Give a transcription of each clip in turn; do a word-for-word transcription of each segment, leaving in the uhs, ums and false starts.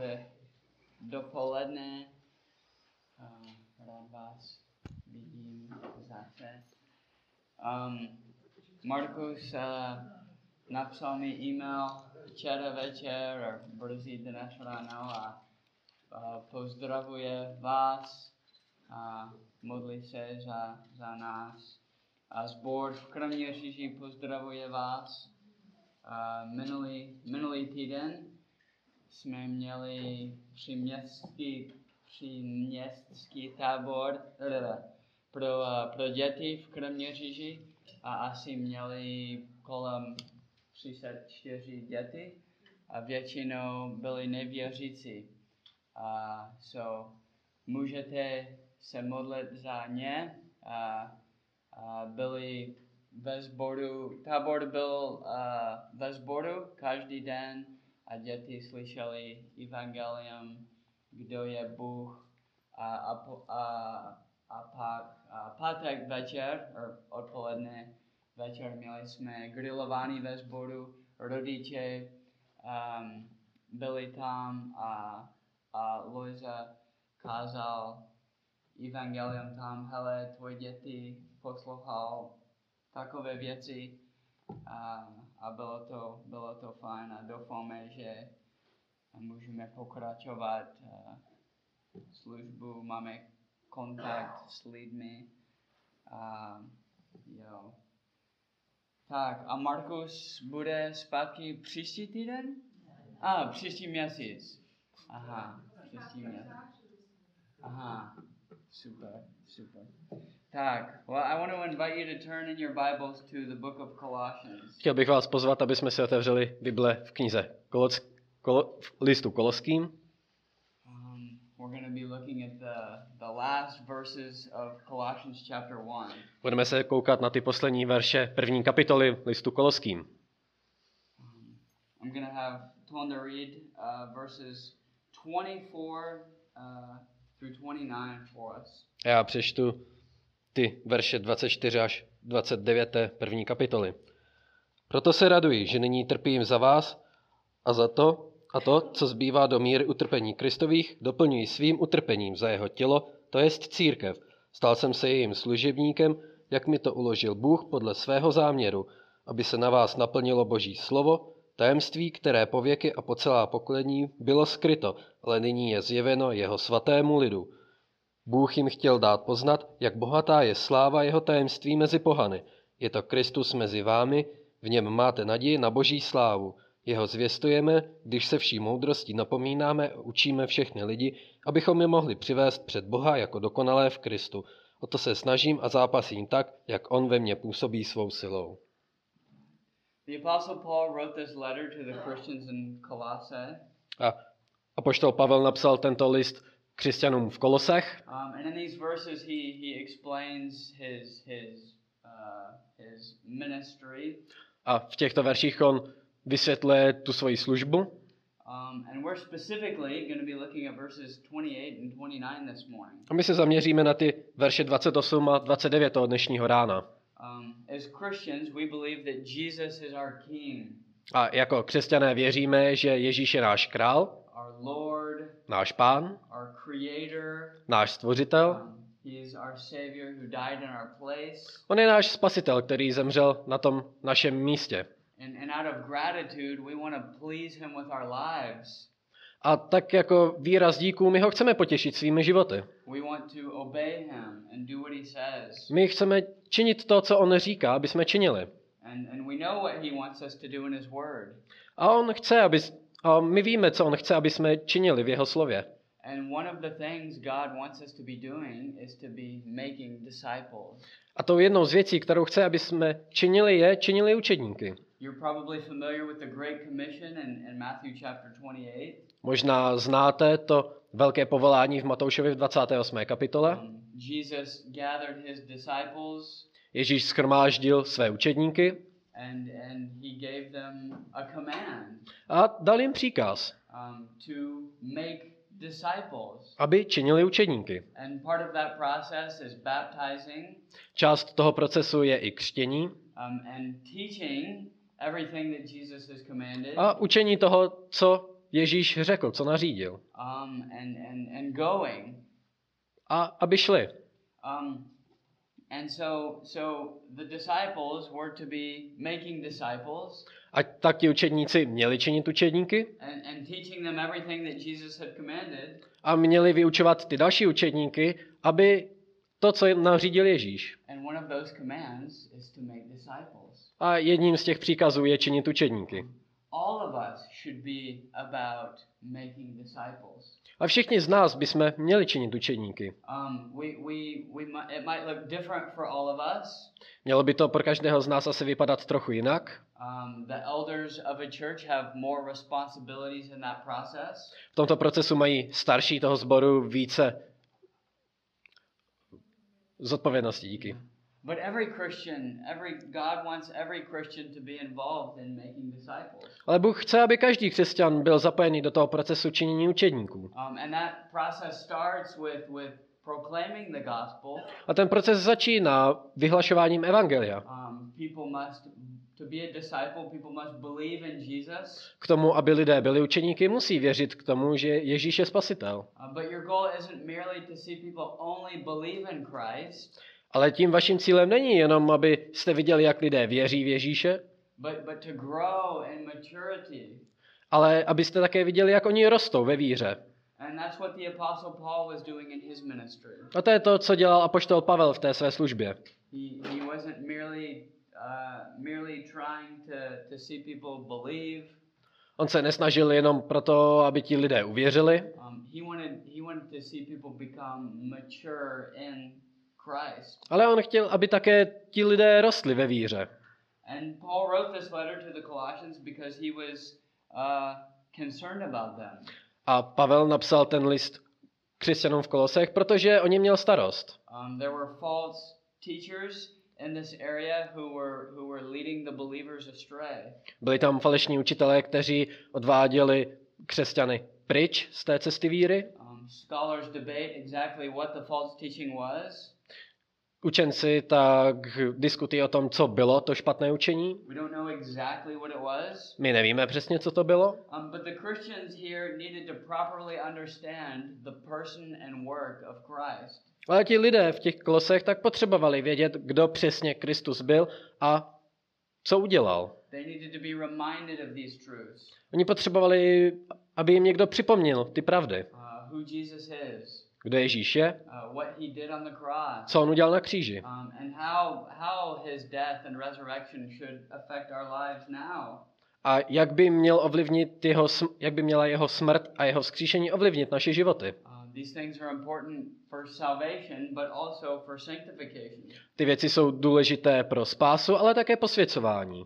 Dobré dopoledne. Rád vás vidím zase. Um, Markus uh, napsal mi e-mail včera večer, brzy dnes ráno a uh, pozdravuje vás a modlí se za, za nás. A sbor v Kroměříži pozdravuje vás. Uh, minulý, minulý týden jsme měli příměstský, příměstský tábor pro, pro děti v Kroměříži a asi měli kolem třicet čtyři děti a většinou byli nevěřící. A so, můžete se modlit za ně. A, a byli ve sboru, tábor byl a, ve sboru každý den a děti slyšeli evangelium, kdo je Bůh, a, a, a, a pak a pátek večer, odpoledne večer, měli jsme grilování ve sboru, rodiče um, byli tam a, a Luisa kázal evangelium tam, hele, tvoje děti poslouchal takové věci. A, a bylo to, bylo to fajn a doufáme, že můžeme pokračovat službu, máme kontakt s lidmi. A, jo. Tak a Markus bude zpátky příští týden? A, ah, příští měsíc. Aha, příští měsíc. Aha, super, super. Tak, well, I want to invite you to turn in your Bibles to the book of Colossians. Chtěl bych vás pozvat, aby jsme si otevřeli Bible v knize Koloc, Kolo, v listu Kolosským. Um, we're going to be looking at the the last verses of Colossians chapter one. Budeme se koukat na ty poslední verše první kapitoly listu Kolosským. Um, I'm going to have Tonda read uh, verses twenty-four uh, through twenty-nine for us. Já přečtu ty verše dvacet čtyři až dvacet devět první kapitoly. Proto se raduji, že nyní trpím za vás a za to, a to, co zbývá do míry utrpení Kristových, doplňuji svým utrpením za jeho tělo, to jest církev. Stal jsem se jejím služebníkem, jak mi to uložil Bůh podle svého záměru, aby se na vás naplnilo Boží slovo, tajemství, které po věky a po celá pokolení bylo skryto, ale nyní je zjeveno jeho svatému lidu. Bůh jim chtěl dát poznat, jak bohatá je sláva jeho tajemství mezi pohany. Je to Kristus mezi vámi, v něm máte naději na Boží slávu. Jeho zvěstujeme, když se vší moudrostí napomínáme, učíme všechny lidi, abychom je mohli přivést před Boha jako dokonalé v Kristu. O to se snažím a zápasím tak, jak on ve mně působí svou silou. A apoštol Pavel napsal tento list křesťanům v Kolosech. Um, and in these verses he he explains his his uh, his ministry. A v těchto verších on vysvětluje tu svoji službu. Um, and we're specifically going to be looking at verses twenty-eight and twenty-nine this morning. A my se zaměříme na ty verše dvacet osm a dvacet devět od dnešního rána. Um, as Christians we believe that Jesus is our king. A jako křesťané věříme, že Ježíš je náš král. Our Lord, náš Pán, our Creator, náš Stvořitel. He is our Savior who died in our place. On je náš Spasitel, který zemřel na tom našem místě. And, and out of gratitude we want to please him with our lives. A tak jako výraz díků my ho chceme potěšit svými životy. We want to obey him and do what he says. My chceme činit to, co on říká, aby jsme činili. And, and we know what he wants us to do in his word. A on chce, aby A my víme, co on chce, aby jsme činili v jeho slově. A tou jednou z věcí, kterou chce, aby jsme činili, je činili učedníky. Možná znáte to velké povolání v Matoušově v dvacáté osmé kapitole. Ježíš shromáždil své učedníky. And, and he gave them a command. A dal jim příkaz. Um, to make disciples. Aby činili učedníky. And part of that process is baptizing. Část toho procesu je i křtění. Um, and teaching everything that Jesus has commanded. A učení toho, co Ježíš řekl, co nařídil. Um, and, and, and going. A aby šli. Um, and so, so the disciples were to be making disciples. A tak ti učedníci měli činit učedníky. And, and teaching them everything that Jesus had commanded. A měli vyučovat ty další učedníky, aby to, co nařídil Ježíš. And one of those commands is to make disciples. A jedním z těch příkazů je činit učedníky. All of us should be about making disciples. A všichni z nás bychom měli činit učedníky. Um, we, we, we might, it might look different for all of us. Mělo by to pro každého z nás asi vypadat trochu jinak. Um, the elders of a church have more responsibilities in that process. V tomto procesu mají starší toho sboru více zodpovědností, díky. But every Christian, every God wants every Christian to be involved in making disciples. Ale Bůh chce, aby každý křesťan byl zapojený do toho procesu činění učedníků. Um, and that process starts with with proclaiming the gospel. A ten proces začíná vyhlašováním evangelia. Um, people must to be a disciple, people must believe in Jesus. K tomu, aby lidé byli učeníky, musí věřit k tomu, že Ježíš je spasitel. Uh, but your goal isn't merely to see people only believe in Christ. Ale tím vaším cílem není jenom, abyste viděli, jak lidé věří v Ježíše, but, but to grow in maturity. Ale abyste také viděli, jak oni rostou ve víře. A to je to, co dělal apoštol Pavel v té své službě. He, he wasn't merely, uh, merely trying to, to see people believe. On se nesnažil jenom proto, aby ti lidé uvěřili. Um, he wanted, he wanted to see people become mature in Christ. Ale on chtěl, aby také ti lidé rostli ve víře. And Paul wrote this letter to the Colossians because he was uh, concerned about them. A Pavel napsal ten list křesťanům v Kolosech, protože o ně měl starost. Um, there were false teachers in this area who were who were leading the believers astray. Byli tam falešní učitelé, kteří odváděli křesťany pryč z té cesty víry. Um, scholars debate exactly what the false teaching was. Učenci tak diskutují o tom, co bylo to špatné učení. My nevíme přesně, co to bylo. Ale ti lidé v těch Kolosech tak potřebovali vědět, kdo přesně Kristus byl a co udělal. Oni potřebovali, aby jim někdo připomněl ty pravdy. Kdo Ježíš je, co on udělal na kříži a jak by měl ovlivnit jeho, jak by měla jeho smrt a jeho vzkříšení ovlivnit naše životy. Ty věci jsou důležité pro spásu, ale také posvěcování.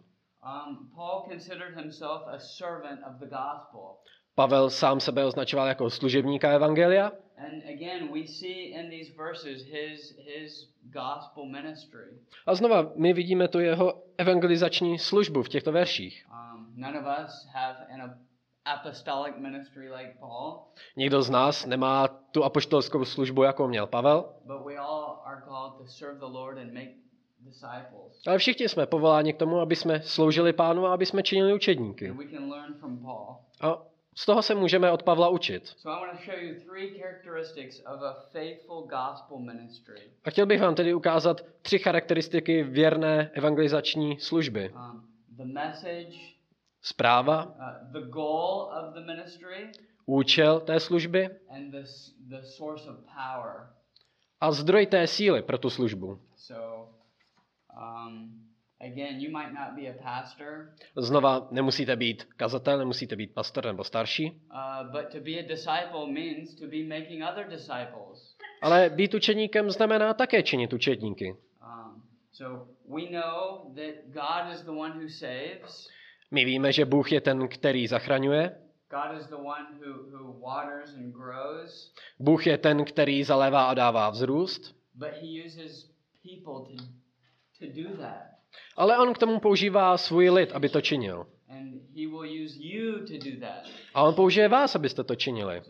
Pavel sám sebe označoval jako služebníka evangelia. And again we see in these verses his his gospel ministry. A znova my vidíme tu jeho evangelizační službu v těchto verších. Um, none of us have an apostolic ministry like Paul. Nikdo z nás nemá tu apoštolskou službu, jakou měl Pavel. But we all are called to serve the Lord and make disciples. Ale všichni jsme povoláni k tomu, aby jsme sloužili Pánu a aby jsme činili učedníky. And we can learn from Paul. A z toho se můžeme od Pavla učit. A chtěl bych vám tedy ukázat tři charakteristiky věrné evangelizační služby. Zpráva, účel té služby a zdroj té síly pro tu službu. Again, you might not be a pastor. Znova, nemusíte být kazatel, nemusíte být pastor nebo starší. Uh, but to be a disciple means to be making other disciples. Ale být učedníkem znamená také činit učedníky. Um, so we know that God is the one who saves. My víme, že Bůh je ten, který zachraňuje. God is the one who who waters and grows. Bůh je ten, který zalévá a dává vzrůst. But he uses people to to do that. Ale on k tomu používá svůj lid, aby to činil. A on použije vás, abyste to činili.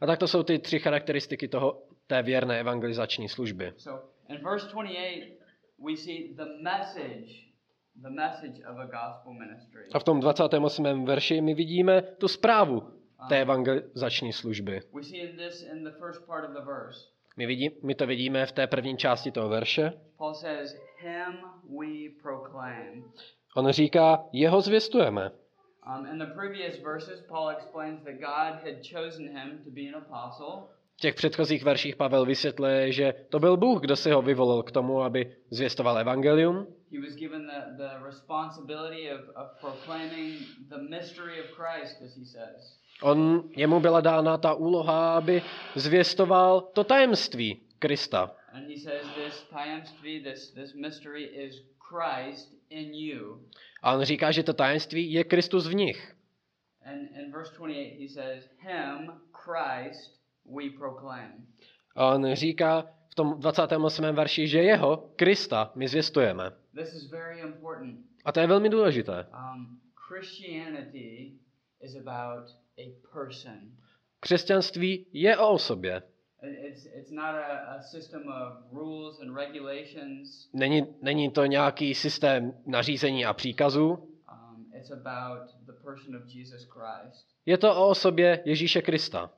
A tak to jsou ty tři charakteristiky toho, té věrné evangelizační služby. A v tom dvacátém osmém verši my vidíme tu zprávu té evangelizační služby. My, vidí, my to vidíme v té první části toho verše. On říká, jeho zvěstujeme. V těch předchozích verších Pavel vysvětluje, že to byl Bůh, kdo si ho vyvolil k tomu, aby zvěstoval evangelium. On, jemu byla dána ta úloha, aby zvěstoval to tajemství Krista. A on říká, že to tajemství je Kristus v nich. A on říká v tom dvacátém osmém verši, že jeho, Krista, my zvěstujeme. A to je velmi důležité. Křesťanství je o osobě. Není, není to nějaký systém nařízení a příkazů. Je to o osobě Ježíše Krista.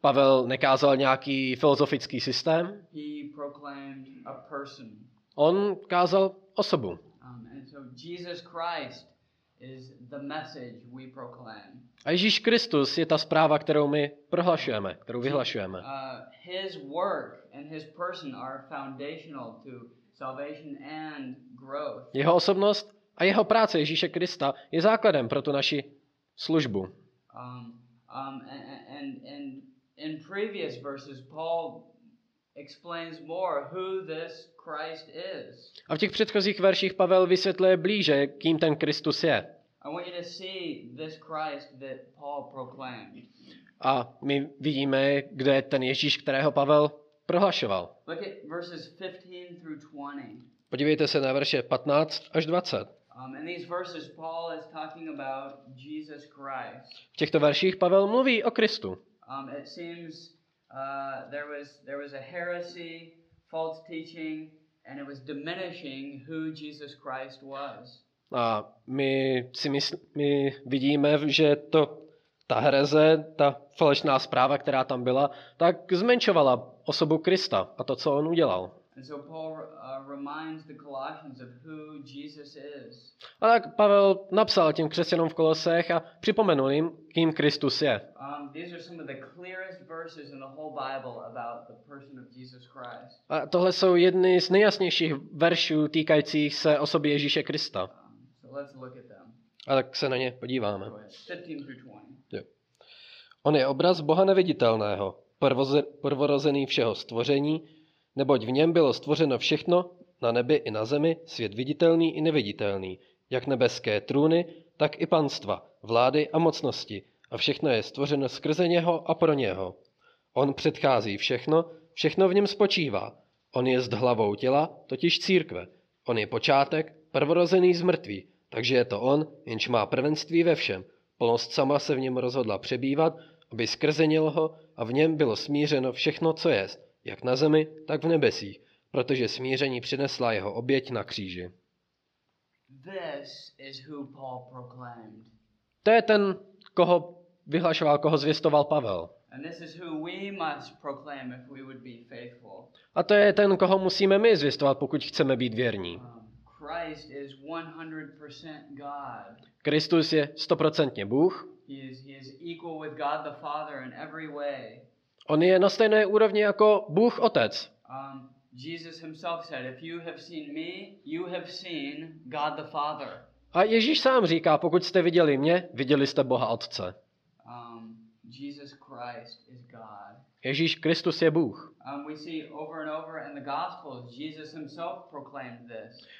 Pavel nekázal nějaký filozofický systém. On kázal osobu. A Ježíš Kristus je ta zpráva, kterou my prohlašujeme, kterou vyhlašujeme. Jeho osobnost a jeho práce Ježíše Krista je základem pro tu naši službu. A v těch předchozích verších Pavel vysvětluje blíže, kým ten Kristus je. A my vidíme, kde je ten Ježíš, kterého Pavel prohlašoval. Podívejte se na verše patnáct až dvacet. V těchto verších Pavel mluví o Kristu. Uh, there was there was a heresy, false teaching, and it was diminishing who Jesus Christ was. A my si mysl, my vidíme, že to ta hereze, ta falešná zpráva, která tam byla, tak zmenšovala osobu Krista a to, co on udělal. And so Paul uh, reminds the Colossians of who Jesus is. A tak Pavel napsal těm křesťanům v Kolosech a připomenul jim, kým Kristus je. Um, these are some of the clearest verses in the whole Bible about the person of Jesus Christ. A tohle jsou jedny z nejjasnějších veršů týkajících se osoby Ježíše Krista. Um, so let's look at them. A tak se na ně podíváme. patnáct až dvacet. On je obraz Boha neviditelného, prvorozený všeho stvoření, neboť v něm bylo stvořeno všechno, na nebi i na zemi, svět viditelný i neviditelný, jak nebeské trůny, tak i panstva, vlády a mocnosti, a všechno je stvořeno skrze něho a pro něho. On předchází všechno, všechno v něm spočívá. On jest hlavou těla, totiž církve. On je počátek, prvorozený z mrtvých, takže je to on, jenž má prvenství ve všem. Plnost sama se v něm rozhodla přebývat, aby skrzenil ho a v něm bylo smířeno všechno, co jest, jak na zemi, tak v nebesích, protože smíření přinesla jeho oběť na kříži. To je ten, koho vyhlašoval, koho zvěstoval Pavel. A to je ten, koho musíme my zvěstovat, pokud chceme být věrní. Kristus je stoprocentně Bůh. On je na stejné úrovni jako Bůh Otec. A Ježíš sám říká, pokud jste viděli mě, viděli jste Boha Otce. Ježíš Kristus je Bůh.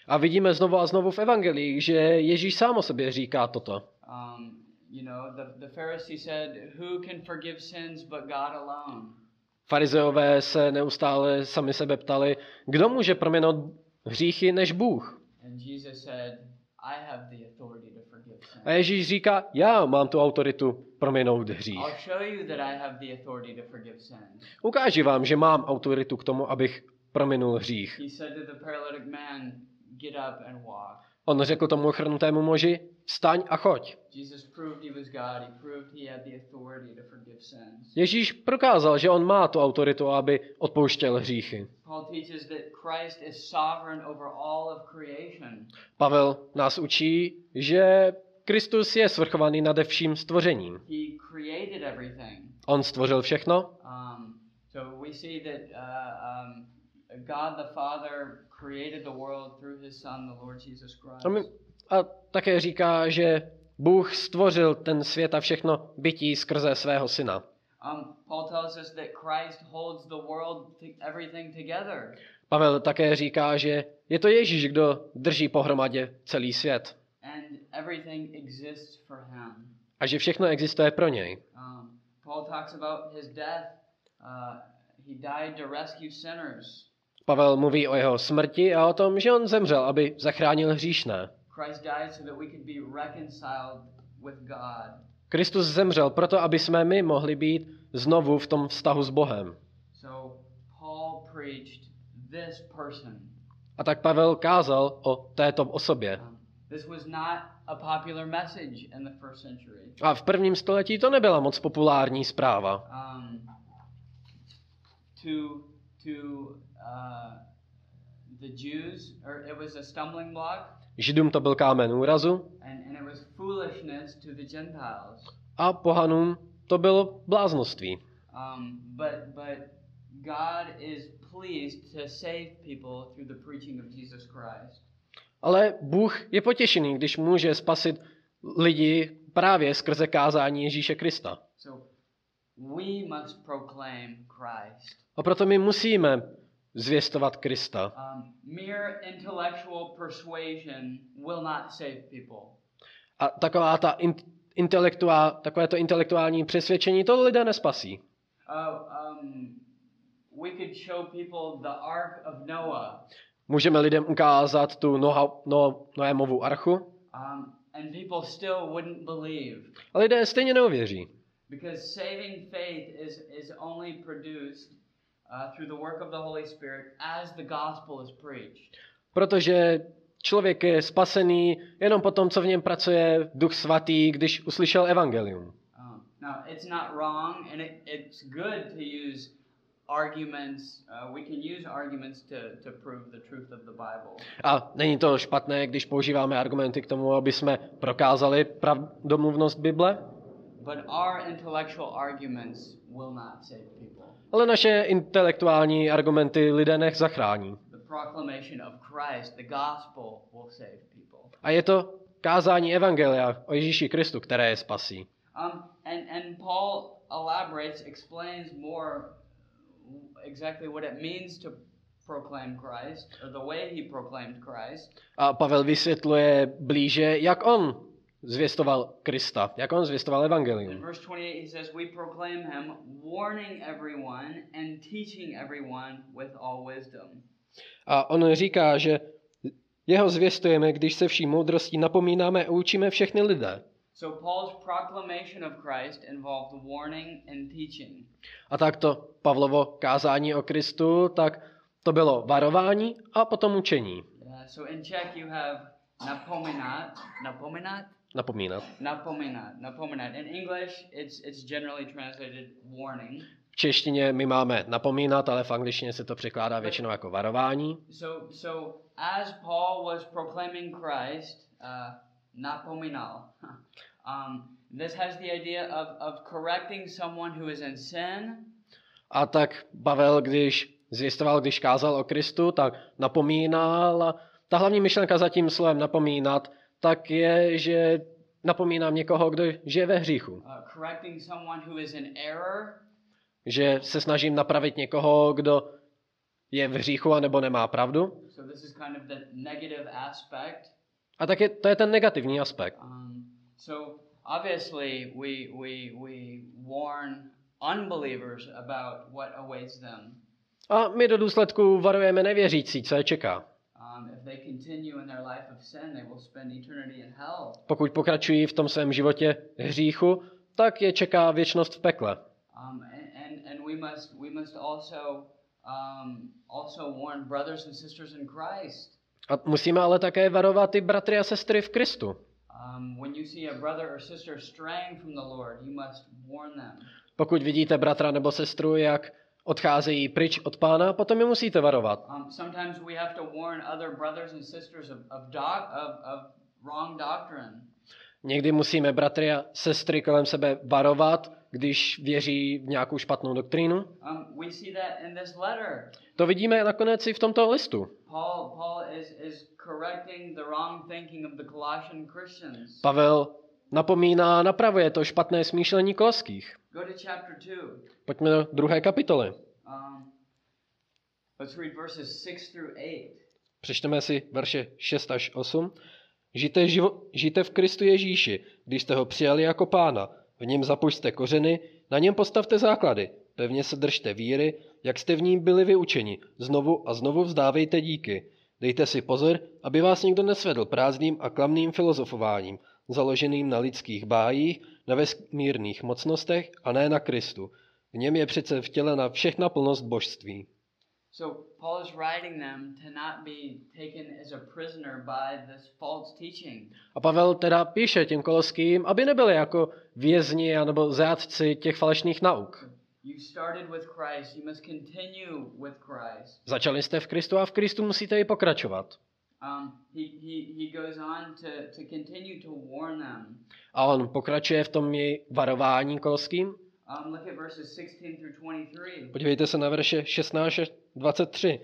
A vidíme znovu a znovu v evangeliích, že Ježíš sám o sobě říká toto. You know, the the Pharisee said, "Who can forgive sins but God alone?" Farizeové se neustále sami sebe ptali, kdo může prominout hříchy než Bůh. And Jesus said, "I have the authority to forgive sins." A Ježíš říká, já mám tu autoritu prominout hřích. I'll show you that I have the authority to forgive sins. Ukážu vám, že mám autoritu k tomu, abych prominul hřích. On řekl tomu ochrnutému muži, vstaň a choď. Ježíš prokázal, že on má tu autoritu, aby odpouštěl hříchy. Pavel nás učí, že Kristus je svrchovaný nade vším stvořením. On stvořil všechno. A také říká, že Bůh stvořil ten svět a všechno bytí skrze svého syna. Pavel také říká, že je to Ježíš, kdo drží pohromadě celý svět. A že všechno existuje pro něj. Pavel mluví o jeho smrti a o tom, že on zemřel, aby zachránil hříšné. Kristus zemřel proto, aby jsme my mohli být znovu v tom vztahu s Bohem. A tak Pavel kázal o této osobě. A v prvním století to nebyla moc populární zpráva. To to uh, the Jews, or it was a stumbling block. Židům to byl kámen úrazu. And, and it was foolishness to the Gentiles. A pohanům to bylo bláznoství. Um, but but God is pleased to save people through the preaching of Jesus Christ. Ale Bůh je potěšený, když může spasit lidi právě skrze kázání Ježíše Krista. So we must proclaim Christ. A proto my musíme zvěstovat Krista. A taková ta in, intelektuál, takové to intelektuální přesvědčení, to lidé nespasí. Můžeme lidem ukázat tu Noha, no, Noémovu archu. A lidé stejně neuvěří. Because saving faith is is only produced uh, through the work of the Holy Spirit as the gospel is preached. Protože člověk je spasený jenom potom, co v něm pracuje Duch Svatý, když uslyšel evangelium. Uh, now it's not wrong and it, it's good to use arguments. Uh, we can use arguments to to prove the truth of the Bible. A není to špatné, když používáme argumenty k tomu, aby jsme prokázali pravdomluvnost Bible? But our intellectual arguments will not save people. Ale naše intelektuální argumenty lidé nech zachrání. The proclamation of Christ, the gospel, will save people. A je to kázání evangelia o Ježíši Kristu, které je spasí. Um, and and Paul elaborates, explains more exactly what it means to proclaim Christ, or the way he proclaimed Christ. A Pavel vysvětluje blíže, jak on zvěstoval Krista, jak on zvěstoval evangelium. A on říká, že jeho zvěstujeme, když se vší moudrostí napomínáme a učíme všechny lidé. A tak to Pavlovo kázání o Kristu, tak to bylo varování a potom učení. Napomínat, napomínat. Napomínat. Napomínat, napomínat. In English it's it's generally translated warning. V češtině my máme napomínat, ale v angličtině se to překládá většinou jako varování. So so as Paul was proclaiming Christ, uh, napomínal. um, this has the idea of of correcting someone who is in sin. A tak Pavel, když zvěstoval, když kázal o Kristu, tak napomínal. Ta hlavní myšlenka za tím slovem napomínat, tak je, že napomínám někoho, kdo žije ve hříchu. Že se snažím napravit někoho, kdo je v hříchu anebo nemá pravdu. A tak je, to je ten negativní aspekt. A my do důsledku varujeme nevěřící, co je čeká. Pokud pokračují v tom svém životě hříchu, tak je čeká věčnost v pekle. Um, also warn brothers and sisters in Christ. A musíme ale také varovat i bratry a sestry v Kristu. Um, when you see a brother or sister straying from the Lord, you must warn them. Pokud vidíte bratra nebo sestru, jak odcházejí pryč od Pána, potom je musíte varovat. Um, sometimes we have to warn other brothers and sisters of, of, doc, of, of wrong doctrine. Někdy musíme bratry a sestry kolem sebe varovat, když věří v nějakou špatnou doktrínu. Um, we see that in this letter. To vidíme nakonec i v tomto listu. Paul, Paul is, is correcting the wrong thinking of the Colossian Christians. Pavel napomíná, napravuje to špatné smýšlení koloských. Go to chapter two. Pojďme do druhé kapitoly. Um, let's read verses six through eight. Přečteme si verše šest až osm. Žijte, živo, žijte v Kristu Ježíši, když jste ho přijali jako Pána. V něm zapušte kořeny, na něm postavte základy. Pevně se držte víry, jak jste v ním byli vyučeni. Znovu a znovu vzdávejte díky. Dejte si pozor, aby vás nikdo nesvedl prázdným a klamným filozofováním, založeným na lidských bájích, na vesmírných mocnostech a ne na Kristu. V něm je přece vtělena všechna plnost božství. So Paul is writing them to not be taken as a prisoner by this false teaching. A Pavel teda píše těm Koloským, aby nebyli jako vězni anebo zátci těch falešných nauk. You started with Christ, you must continue with Christ. Začali jste v Kristu a v Kristu musíte i pokračovat. Um, he, he, he goes on to, to continue to warn them. A on pokračuje v tom jej varování Koloským. Um, look at verses sixteen through twenty-three. Podívejte se na verše šestnáct až dvacet tři.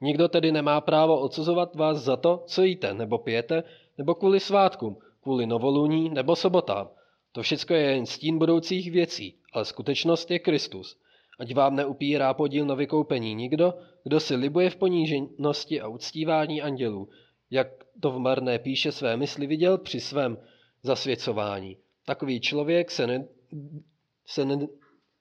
Nikdo tedy nemá právo odsuzovat vás za to, co jíte, nebo pijete, nebo kvůli svátkům, kvůli novoluní, nebo sobotám. To všecko je jen stín budoucích věcí, ale skutečnost je Kristus. Ať vám neupírá podíl na vykoupení nikdo, kdo si libuje v poníženosti a uctívání andělů, jak to v marné píše své mysli viděl při svém zasvěcování. Takový člověk se ne... Se, ne,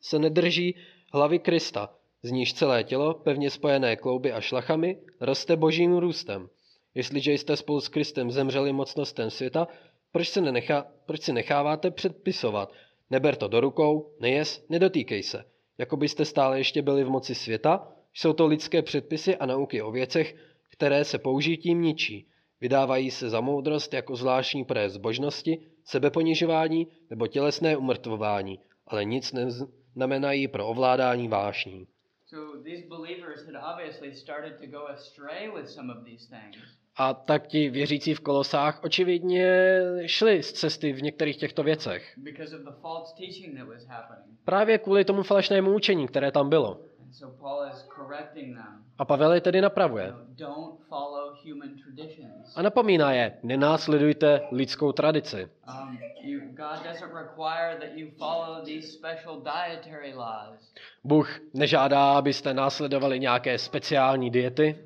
se nedrží hlavy Krista, z níž celé tělo, pevně spojené klouby a šlachami, roste božím růstem. Jestliže jste spolu s Kristem zemřeli mocnostem světa, proč si, nenechá, proč si necháváte předpisovat? Neber to do rukou, nejes, nedotýkej se. Jakoby jste stále ještě byli v moci světa, jsou to lidské předpisy a nauky o věcech, které se použitím ničí. Vydávají se za moudrost jako zvláštní projev zbožnosti, sebeponižování nebo tělesné umrtvování, ale nic neznamenají pro ovládání vášní. A tak ti věřící v Kolosách očividně šli z cesty v některých těchto věcech. Právě kvůli tomu falešnému učení, které tam bylo. A Pavel je tedy napravuje. A napomíná je, nenásledujte lidskou tradici. Bůh nežádá, abyste následovali nějaké speciální diety.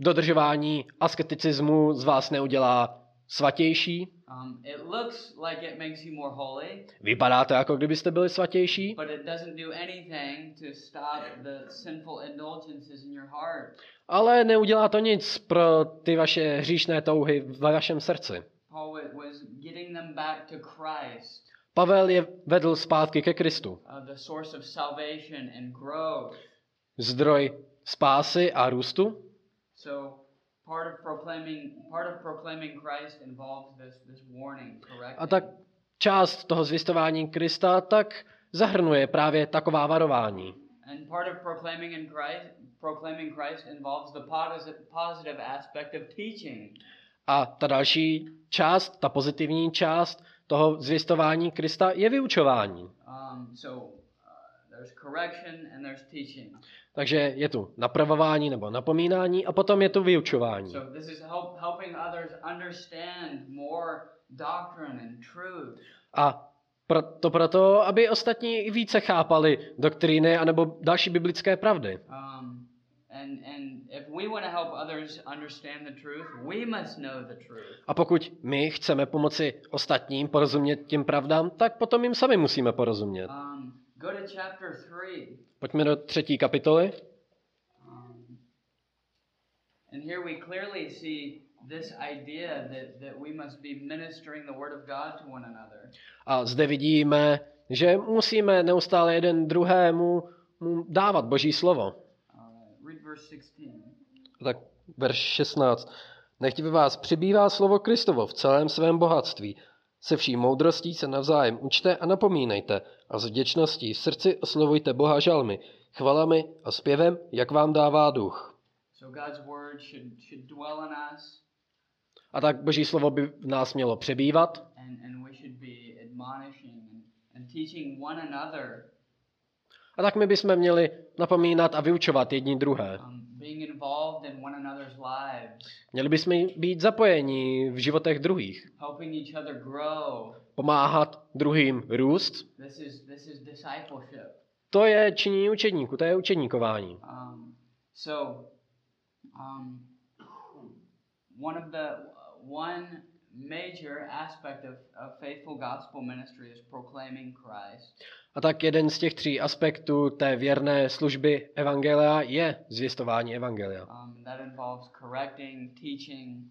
Dodržování asketicismu z vás neudělá svatější. Um, it looks like it makes you more holy. Vypadá to, jako kdybyste byli svatější. But it doesn't do anything to stop the sinful indulgences in your heart. Ale neudělá to nic pro ty vaše hříšné touhy ve vašem srdci. Paul was getting them back to Christ. Pavel je vedl zpátky ke Kristu. Uh, the source of salvation and growth. Zdroj spásy a růstu. So Part of proclaiming, part of proclaiming Christ involves this, this warning, correct? A tak část toho zvěstování Krista tak zahrnuje právě taková varování. And part of proclaiming in Christ, proclaiming Christ involves the positive aspect of teaching. A ta další část, ta pozitivní část toho zvěstování Krista je vyučování. Um, so uh, there's correction and there's teaching. Takže je tu napravování nebo napomínání a potom je tu vyučování. A to proto, aby ostatní i více chápali doktríny anebo další biblické pravdy. A pokud my chceme pomoci ostatním porozumět těm pravdám, tak potom jim sami musíme porozumět. Go to chapter three. Pojďme do třetí kapitoly. Um, and here we clearly see this idea that that we must be ministering the word of God to one another. A zde vidíme Že musíme neustále jeden druhému dávat Boží slovo. Tak verš šestnáct. Nechť ve vás přibývá slovo Kristovo v celém svém bohatství. Se vší moudrostí se navzájem učte a napomínejte a s vděčností v srdci oslovujte Boha žalmy, chvalami a zpěvem, jak vám dává duch. A tak Boží slovo by v nás mělo přebývat. A tak my bychom měli napomínat a vyučovat jedni druhé. Měli bychom být zapojeni v životech druhých. Pomáhat druhým růst. To je činění učedníků, to je učedníkování. One of the one major aspect of, of faithful gospel ministry is proclaiming Christ. A tak jeden z těch tří aspektů té věrné služby evangelia je zvěstování evangelia. Um, that involves correcting, teaching.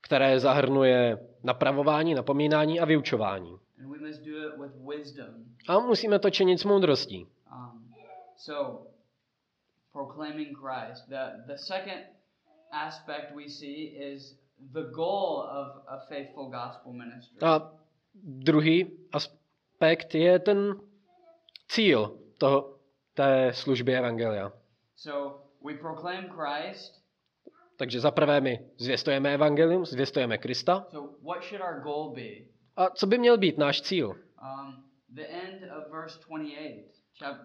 Které zahrnuje napravování, napomínání a vyučování. And we must do it with wisdom. A musíme to činit s moudrostí. Um, so proclaiming Christ. The the second aspect we see is the goal of a faithful gospel ministry. A druhý aspekt je ten cíl toho, té služby evangelia. So we proclaim Christ. Takže za prvé my zvěstujeme evangelium, zvěstujeme Krista. So what should our goal be? A co by měl být náš cíl? Um, the end of verse twenty-eight,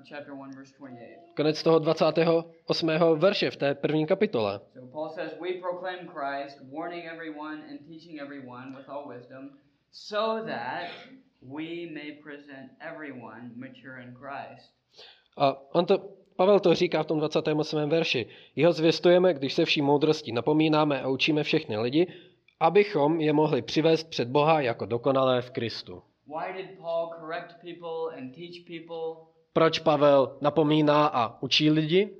chapter one verse twenty-eight. Konec toho dvacátého osmého verše v té první kapitole. So Paul says we proclaim Christ, warning everyone and teaching everyone with all wisdom, so that we may present everyone mature in Christ. A on to, Pavel to říká v tom dvacátém osmém verši. Jeho zvěstujeme, když se vší moudrostí napomínáme a učíme všechny lidi, abychom je mohli přivést před Boha jako dokonalé v Kristu. Why did Paul correct people and teach people? Proč Pavel napomíná a učí lidi?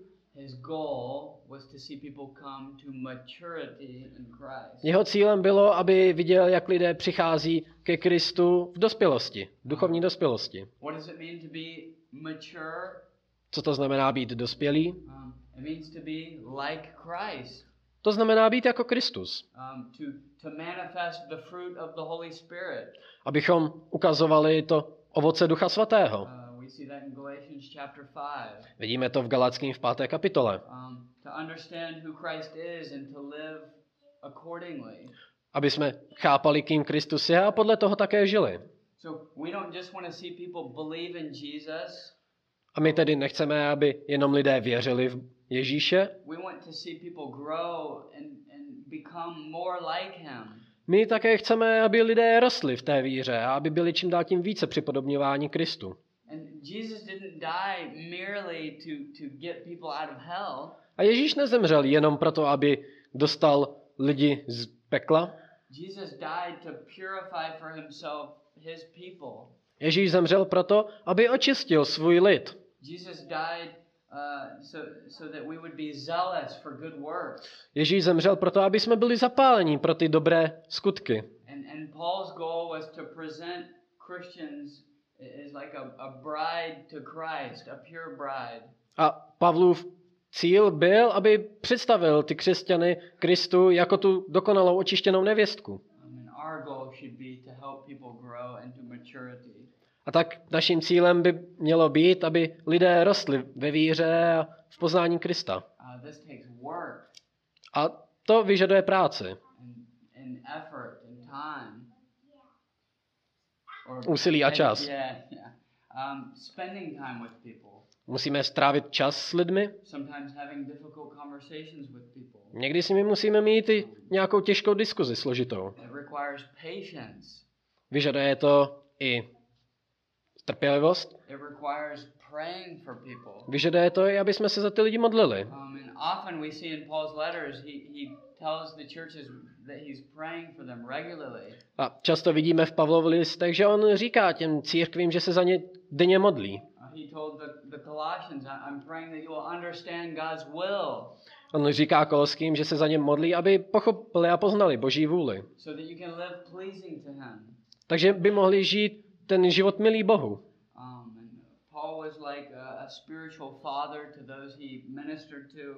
Jeho cílem bylo, aby viděl, jak lidé přichází ke Kristu v dospělosti, v duchovní dospělosti. Co to znamená být dospělý? To znamená být jako Kristus. Abychom ukazovali to ovoce Ducha Svatého. Vidíme to v Galackým v páté kapitole. Aby jsme chápali, kým Kristus je a podle toho také žili. A my tedy nechceme, aby jenom lidé věřili v Ježíše. My také chceme, aby lidé rostli v té víře a aby byli čím dál tím více připodobňováni Kristu. A Ježíš nezemřel jenom proto, aby dostal lidi z pekla. Ježíš zemřel proto, aby očistil svůj lid. Ježíš zemřel proto, aby jsme byli zapálení pro ty dobré skutky. A Pavlův cíl byl, aby představil ty křesťany Kristu jako tu dokonalou očištěnou nevěstku. A tak naším cílem by mělo být, aby lidé rostli ve víře a v poznání Krista. A to vyžaduje práci. Úsilí a čas. Musíme strávit čas s lidmi. Někdy s nimi musíme mít i nějakou těžkou diskuzi, složitou. Vyžaduje to i trpělivost. Vyžaduje to i, aby jsme se za ty lidi modlili. A často vidíme v Pavlově listech, že on říká těm církvím, že se za ně denně modlí. On říká Koloským, že se za ně modlí, aby pochopili a poznali Boží vůli. Takže by mohli žít ten život milý Bohu. Paul was like a, a spiritual father to those he ministered to.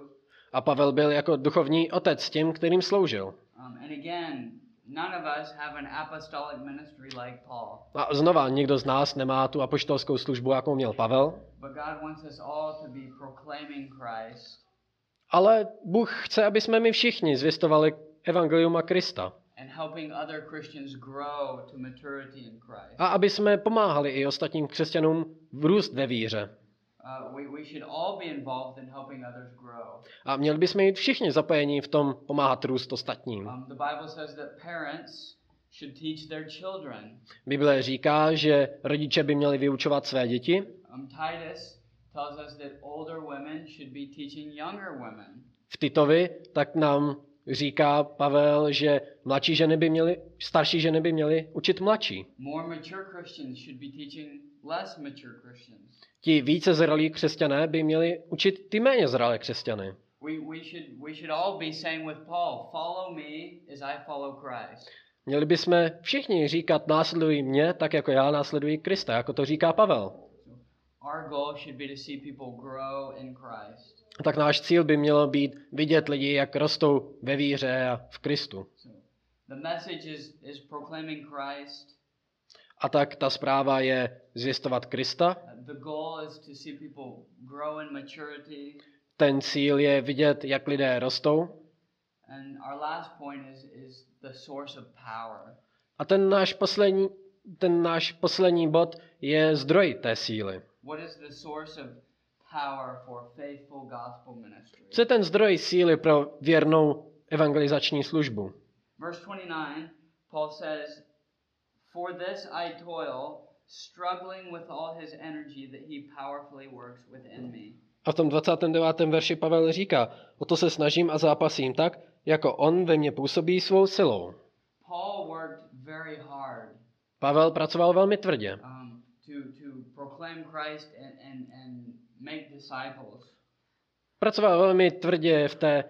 A Pavel byl jako duchovní otec těm, kterým sloužil. Um, and again, none of us have an apostolic ministry like Paul. A znova, nikdo z nás nemá tu apoštolskou službu, jakou měl Pavel. But God wants us all to be proclaiming Christ. Ale Bůh chce, aby jsme my všichni zvěstovali evangelium a Krista. And helping other Christians grow to maturity in Christ. A aby jsme pomáhali i ostatním křesťanům růst ve víře. Uh, we, we should all be involved in helping others grow. A měli bychom být všichni zapojení v tom pomáhat růst ostatním. Um, the Bible says that parents should teach their children. Bible říká, že rodiče by měli vyučovat své děti. Um, Titus tells us that older women should be teaching younger women. V Titovi tak nám říká Pavel, že mladší ženy by měly, starší ženy by měly učit mladší. Ti více zralí křesťané by měli učit ty méně zralé křesťany. Měli bychom všichni říkat následuj mě, tak jako já následuji Krista, jako to říká Pavel. Tak náš cíl by mělo být vidět lidi, jak rostou ve víře a v Kristu. A tak ta zpráva je zvěstovat Krista. Ten cíl je vidět, jak lidé rostou. A ten náš poslední, ten náš poslední bod je zdroj té síly. Co je ten zdroj síly pro věrnou evangelizační službu? Verse dvacet devět, Paul says, for this I toil, struggling with all his energy that he powerfully works within me. A v tom dvacátém devátém verši Pavel říká, o to se snažím a zápasím tak, jako on ve mně působí svou silou. Paul worked very hard. Pavel pracoval velmi tvrdě. Um, to, to proclaim Christ and, and, and make disciples. Pracoval velmi tvrdě v té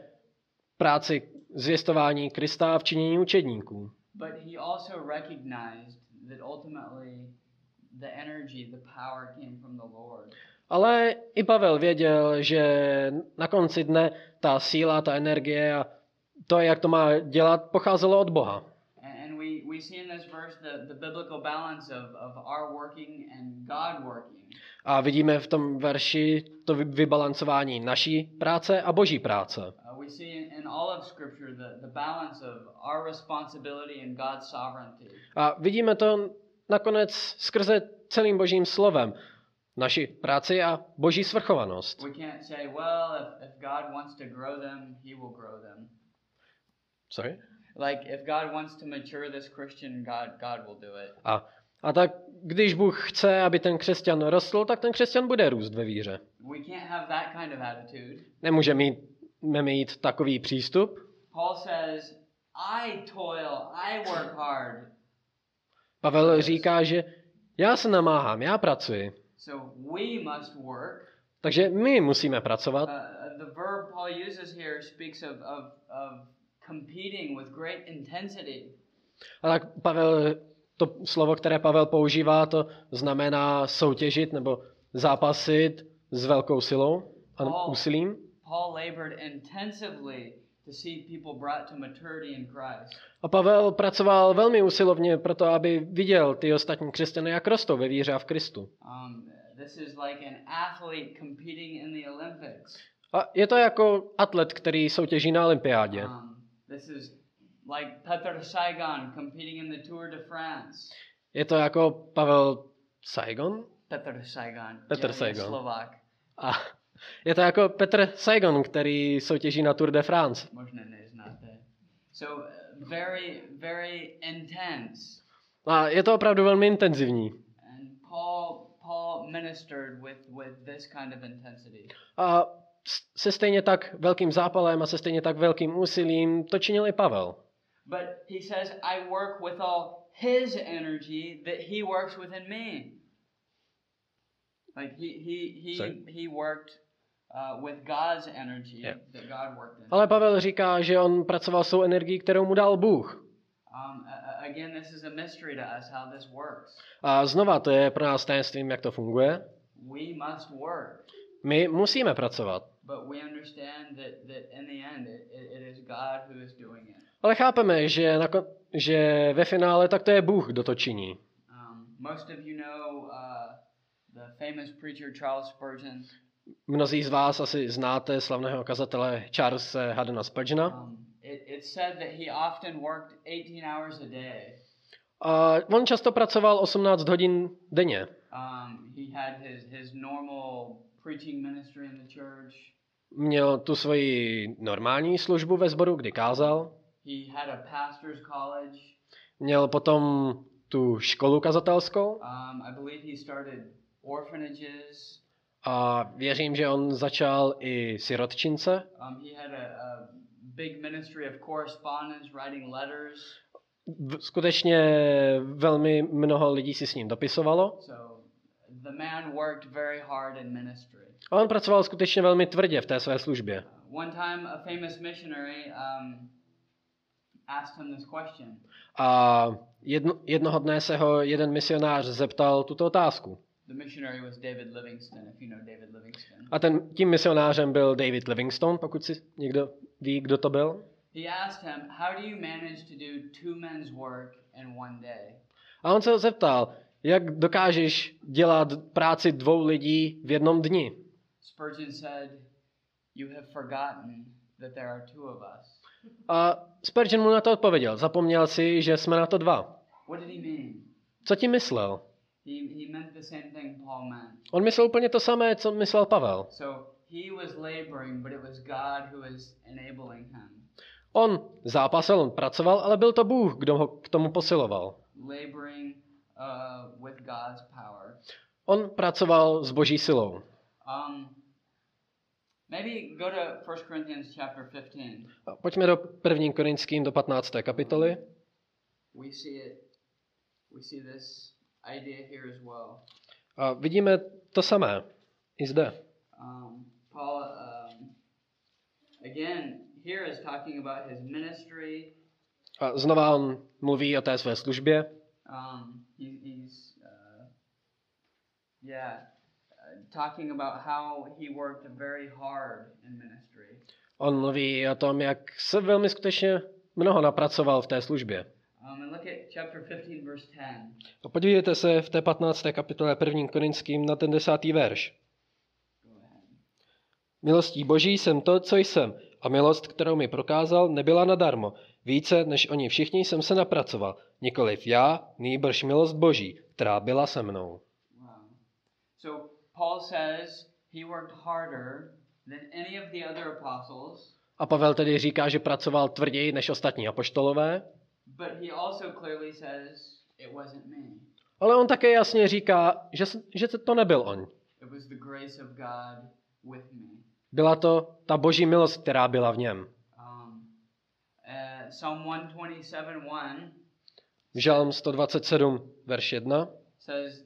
práci zvěstování Krista a v činění učedníků. But he also recognized that ultimately the energy, the power came from the Lord. Ale i Pavel věděl, že na konci dne ta síla, ta energie a to, jak to má dělat, pocházelo od Boha. And we we see in this verse the the biblical balance of of our working and God working. A vidíme v tom verši to vybalancování naší práce a Boží práce. We see in all of scripture the the balance of our responsibility and God's sovereignty. A vidíme to nakonec skrze celým Božím slovem, naši práci a Boží svrchovanost. We can't say, well, if, if God wants to grow them, he will grow them. Sorry? Like if God wants to mature this Christian, God God will do it. A A tak, když Bůh chce, aby ten křesťan rostl, tak ten křesťan bude růst ve víře. Nemůžeme mít takový přístup. Pavel říká, že já se namáhám, já pracuji. Takže my musíme pracovat. A tak Pavel To slovo, které Pavel používá, to znamená soutěžit nebo zápasit s velkou silou a Paul, úsilím. Paul labored intensively to see people brought to maturity in Christ. A Pavel pracoval velmi usilovně pro to, aby viděl ty ostatní křesťany, jak rostou ve víře a v Kristu. Um, this is like an athlete competing in the Olympics. A je to jako atlet, který soutěží na olympiádě. Um, this is Like Peter Sagan competing in the Tour de France. Je to jako Pavel Sagan? Peter Sagan. Peter Sagan. Slovák. A je to jako Petr Sagan, který soutěží na Tour de France. Možná neznáte. So very very intense. A je to opravdu velmi intenzivní. And Paul Paul ministered with with this kind of intensity. A se stejně tak velkým zápalem a se stejně tak velkým úsilím to činil i Pavel. But he says, I work with all his energy that he works within me. Like he he he Sorry. he worked uh, with God's energy yeah. that God worked in. Ale Pavel říká, že on pracoval s energií, kterou mu dal Bůh. Um, again, this is a mystery to us how this works. A znova to je pro nás tajemstvím, jak to funguje. We must work. My musíme pracovat. But we understand that that in the end it, it is God who is doing it. Ale chápeme, že na, že ve finále tak to je Bůh, kdo to činí. Um, most of you know uh, the famous preacher Charles Spurgeon. Mnozí z vás asi znáte slavného kazatele Charlese Haddena Spurgeona. Um, it, it said that he often worked eighteen hours a day. A on často pracoval osmnáct hodin denně. Um, he had his, his normal preaching ministry in the church. Měl tu svoji normální službu ve sboru, kdy kázal. He had a pastor's college. Měl potom tu školu kazatelskou. Um, I believe he started orphanages. A věřím, že on začal i sirotčince. Um, he had a, a big ministry of correspondence, writing letters. Skutečně velmi mnoho lidí si s ním dopisovalo. So the man worked very hard in ministry. A on pracoval skutečně velmi tvrdě v té své službě. One time a famous missionary um, asked him this question. A jedno, jednoho dne se ho jeden misionář zeptal tuto otázku. The missionary was David Livingstone, if you know David Livingstone. A ten, tím misionářem byl David Livingstone, pokud si někdo ví, kdo to byl. He asked him, how do you manage to do two men's work in one day? A on se zeptal, jak dokážeš dělat práci dvou lidí v jednom dni? Spurgeon said, you have forgotten that there are two of us. A Spurgeon mu na to odpověděl, zapomněl si, že jsme na to dva. What did he mean? Co tím myslel? He, he meant the same thing Paul meant. On myslel úplně to samé, co myslel Pavel. So he was laboring, but it was God who was enabling him. On zápasil, on pracoval, ale byl to Bůh, kdo ho k tomu posiloval. Laboring, uh, with God's power. On pracoval s Boží silou. Um, maybe go to First Corinthians chapter fifteen. Pojďme do první Korinským do patnácté kapitoly. We see it. We see this idea here as well. A vidíme to samé i zde. Um, Paul, um, again, here is talking about his ministry. A znova on mluví o té své službě. Um, he, he's uh, yeah, talking about how he worked very hard in ministry. On mluví o tom, jak se velmi skutečně mnoho napracoval v té službě. Um, and look at chapter fifteen verse ten. A podívejte se v té patnácté kapitole první Korinským na ten desátý verš. Milostí Boží jsem to, co jsem. A milost, kterou mi prokázal, nebyla nadarmo. Více než oni všichni jsem se napracoval. Nikoliv já, nýbrž milost Boží, která byla se mnou. Wow. So Paul says he worked harder than any of the other apostles. A Pavel tedy říká, že pracoval tvrději než ostatní apoštolové. But he also clearly says it wasn't me. Ale on také jasně říká, že, že to nebyl on. It was the grace of God with me. Byla to ta Boží milost, která byla v něm. Um, uh, Psalm one twenty-seven one. Žalm sto dvacet sedm verš jedna. Says,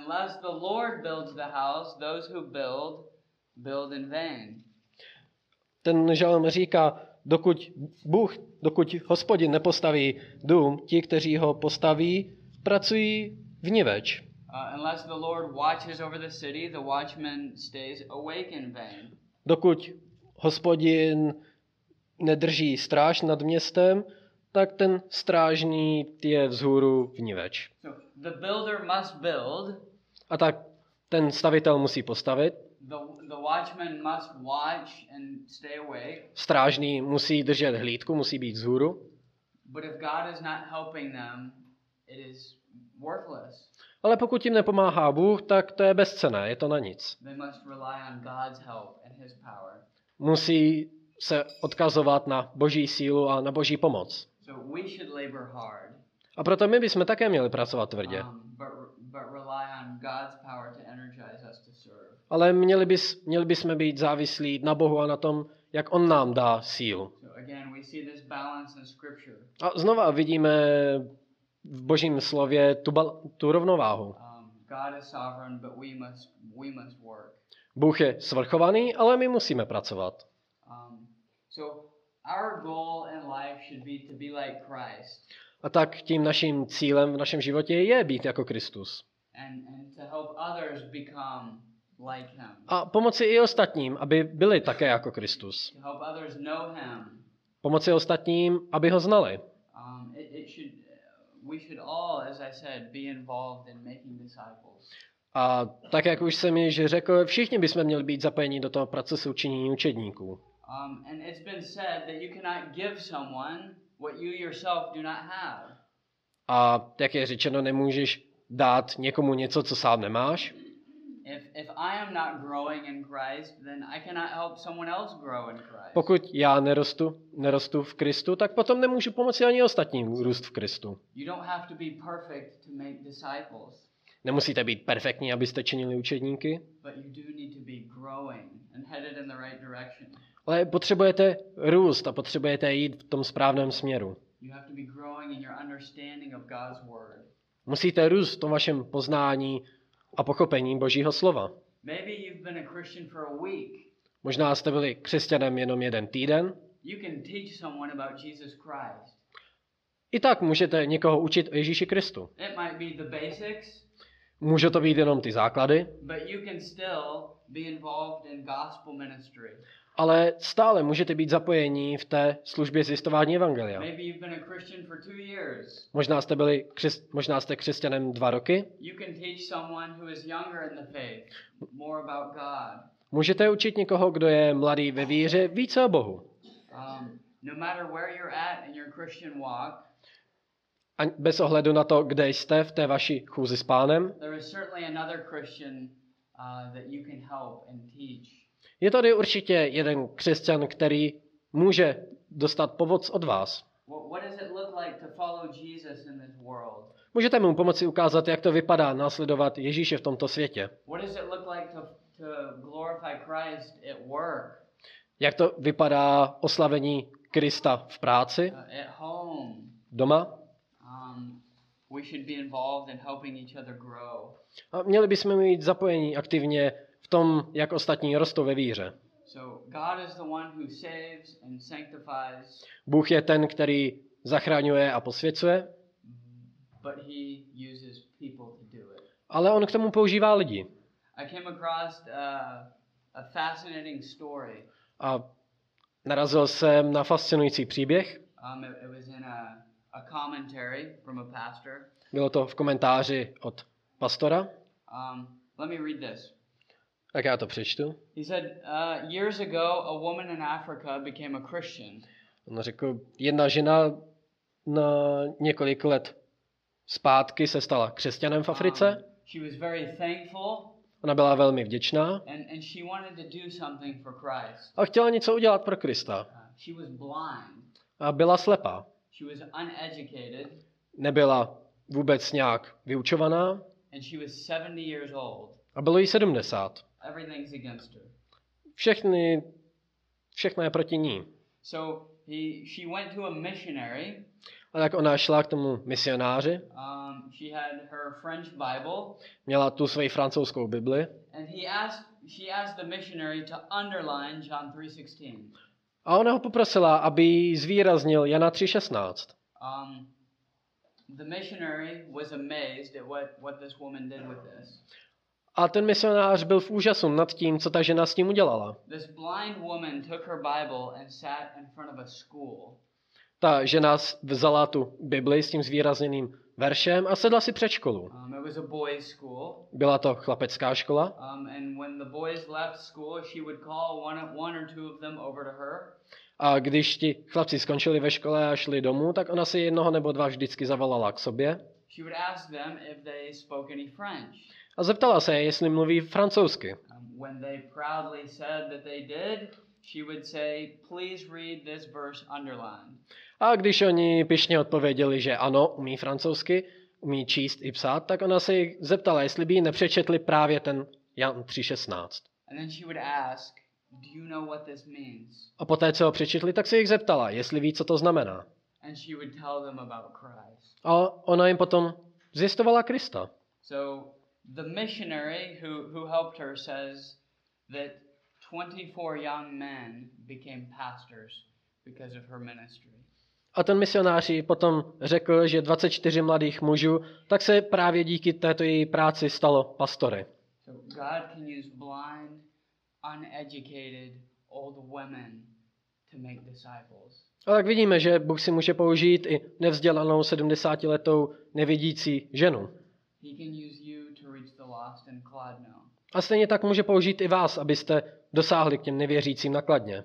unless the Lord builds the house, those who build build in vain. Ten žalm říká, dokud Bůh, dokud Hospodin nepostaví dům, ti, kteří ho postaví, pracují vniveč. Uh, unless the Lord watches over the city, the watchman stays awake in vain. Dokud Hospodin nedrží stráž nad městem, tak ten strážný je vzhůru vniveč. So, the builder must build. A tak ten stavitel musí postavit. The, the watchman must watch and stay awake. Strážný musí držet hlídku, musí být vzhůru. But if God is not helping them, it is worthless. Ale pokud jim nepomáhá Bůh, tak to je bezcenné, je to na nic. Musí se odkazovat na Boží sílu a na Boží pomoc. A proto my bychom také měli pracovat tvrdě. Ale měli, bys, měli bychom být závislí na Bohu a na tom, jak On nám dá sílu. A znova vidíme v Božím slově tu, bal, tu rovnováhu. Bůh je svrchovaný, ale my musíme pracovat. A tak tím naším cílem v našem životě je být jako Kristus. A pomoci i ostatním, aby byli také jako Kristus. Pomoci ostatním, aby ho znali. A tak, jak už jsem již řekl, všichni bychom měli být zapojeni do toho procesu činění učedníků. A jak je řečeno, nemůžeš dát někomu něco, co sám nemáš. Pokud já nerostu, nerostu v Kristu, tak potom nemůžu pomoci ani ostatním růst v Kristu. Nemusíte být perfektní, abyste činili učedníky, ale potřebujete růst a potřebujete jít v tom správném směru. Musíte růst v tom vašem poznání a pochopení Božího slova. Možná jste byli křesťanem jenom jeden týden. I tak můžete někoho učit o Ježíši Kristu. Může to být jenom ty základy, ale stále můžete být zapojení v té službě zvěstování evangelia. Možná jste byli křes, možná jste křesťanem dva roky. Můžete učit někoho, kdo je mladý ve víře, více o Bohu. A bez ohledu na to, kde jste v té vaší chůzi s Pánem, je tady určitě jeden křesťan, který může dostat pomoc od vás. Můžete mu pomoci ukázat, jak to vypadá následovat Ježíše v tomto světě. Jak to vypadá oslavení Krista v práci, doma. A měli bychom být zapojeni aktivně v tom, jak ostatní rostou ve víře. Bůh je ten, který zachraňuje a posvěcuje, ale on k tomu používá lidi. A narazil jsem na fascinující příběh. Bylo to v komentáři od pastora. Tak já to přečtu. On řekl, jedna žena na několik let zpátky se stala křesťanem v Africe. Ona byla velmi vděčná a chtěla něco udělat pro Krista. A byla slepá. Nebyla vůbec nějak vyučovaná a bylo jí sedmdesát. Všechny, všechno je proti ní. A tak ona šla k tomu misionáři. Měla tu svoji francouzskou Bibli. A ona ho poprosila, aby zvýraznil Jana tři šestnáct. Um, the missionary was amazed at what what this woman did with this. A ten misionář byl v úžasu nad tím, co ta žena s tím udělala. This blind woman took her Bible and sat in front of a school. Ta žena vzala tu Bibli s tím zvýrazněným veršem a sedla si před školu. Um, it was a boys' school. Byla to chlapecká škola. Um, and when the boys left school, she would call one, one or two of them over to her. A když ti chlapci skončili ve škole a šli domů, tak ona si jednoho nebo dva vždycky zavolala k sobě. A zeptala se, jestli mluví francouzsky. A když oni pyšně odpověděli, že ano, umí francouzsky, umí číst i psát, tak ona se jich zeptala, jestli by jí nepřečetli právě ten Jan tři šestnáct. A poté, co ho přečetli, tak se jich zeptala, jestli ví, co to znamená. A ona jim potom zjistovala Krista. A ten misionář jí potom řekl, že dvacet čtyři mladých mužů, tak se právě díky této její práci stalo pastory. A tak vidíme, že Bůh si může použít i nevzdělanou sedmdesátiletou nevidící ženu. A stejně tak může použít i vás, abyste dosáhli k těm nevěřícím na Kladně.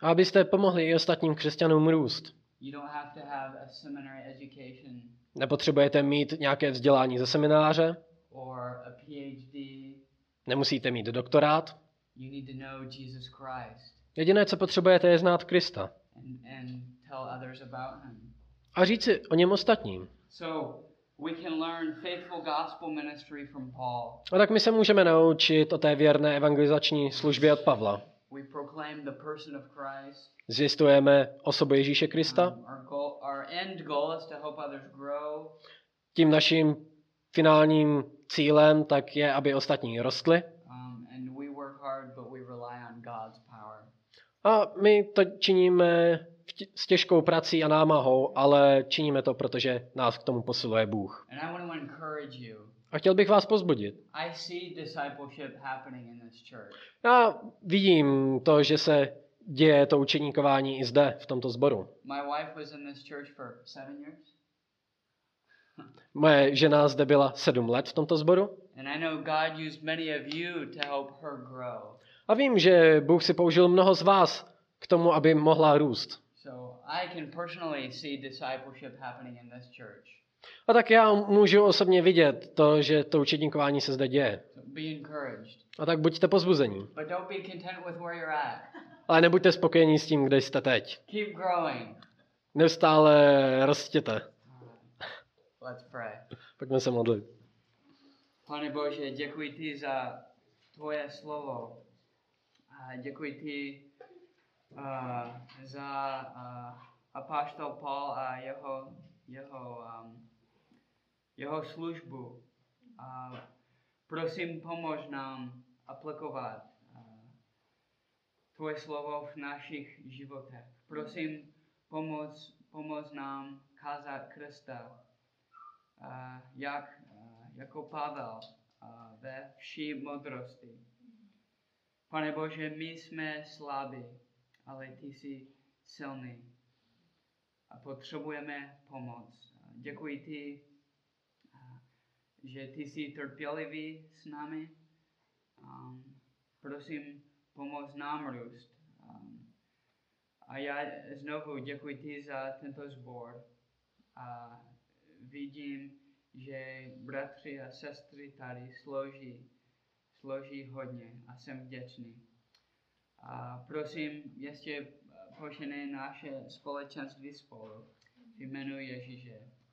A abyste pomohli i ostatním křesťanům růst. Nepotřebujete mít nějaké vzdělání ze semináře. Nemusíte mít doktorát. Jediné, co potřebujete, je znát Krista. A říct si o něm ostatním. A tak my se můžeme naučit o té věrné evangelizační službě od Pavla. Zvěstujeme osobu Ježíše Krista. Tím naším finálním cílem tak je, aby ostatní rostli. A my to činíme s těžkou prací a námahou, ale činíme to, protože nás k tomu posiluje Bůh. A chtěl bych vás pozbudit. Já vidím to, že se děje to učeníkování i zde, v tomto sboru. Moje žena zde byla sedm let v tomto sboru. A vím, že Bůh si použil mnoho z vás k tomu, aby mohla růst. A tak já můžu osobně vidět to, že to učedníkování se zde děje. A tak buďte pozbuzení. Ale nebuďte spokojení s tím, kde jste teď. Neustále rostěte. Pojďme se modlit. Pane Bože, děkuji ti za tvoje slovo. A děkuji ti uh, za uh, apoštol Paul a jeho jeho, um, jeho službu. Uh, prosím, pomož nám aplikovat uh, tvoje slovo v našich životech. Prosím, pomoz, pomoz nám kázat Krista, uh, jak, uh, jako Pavel uh, ve vší modrosti. Pane Bože, my jsme slabí, ale ty jsi silný a potřebujeme pomoc. Děkuji ti, že ty jsi trpělivý s námi. Um, prosím, pomoz nám růst. Um, a já znovu děkuji ti za tento sbor. A vidím, že bratři a sestry tady slouží. Složí hodně a jsem vděčný. A prosím, ještě poženej naše společenství spolu v jménu Ježíše.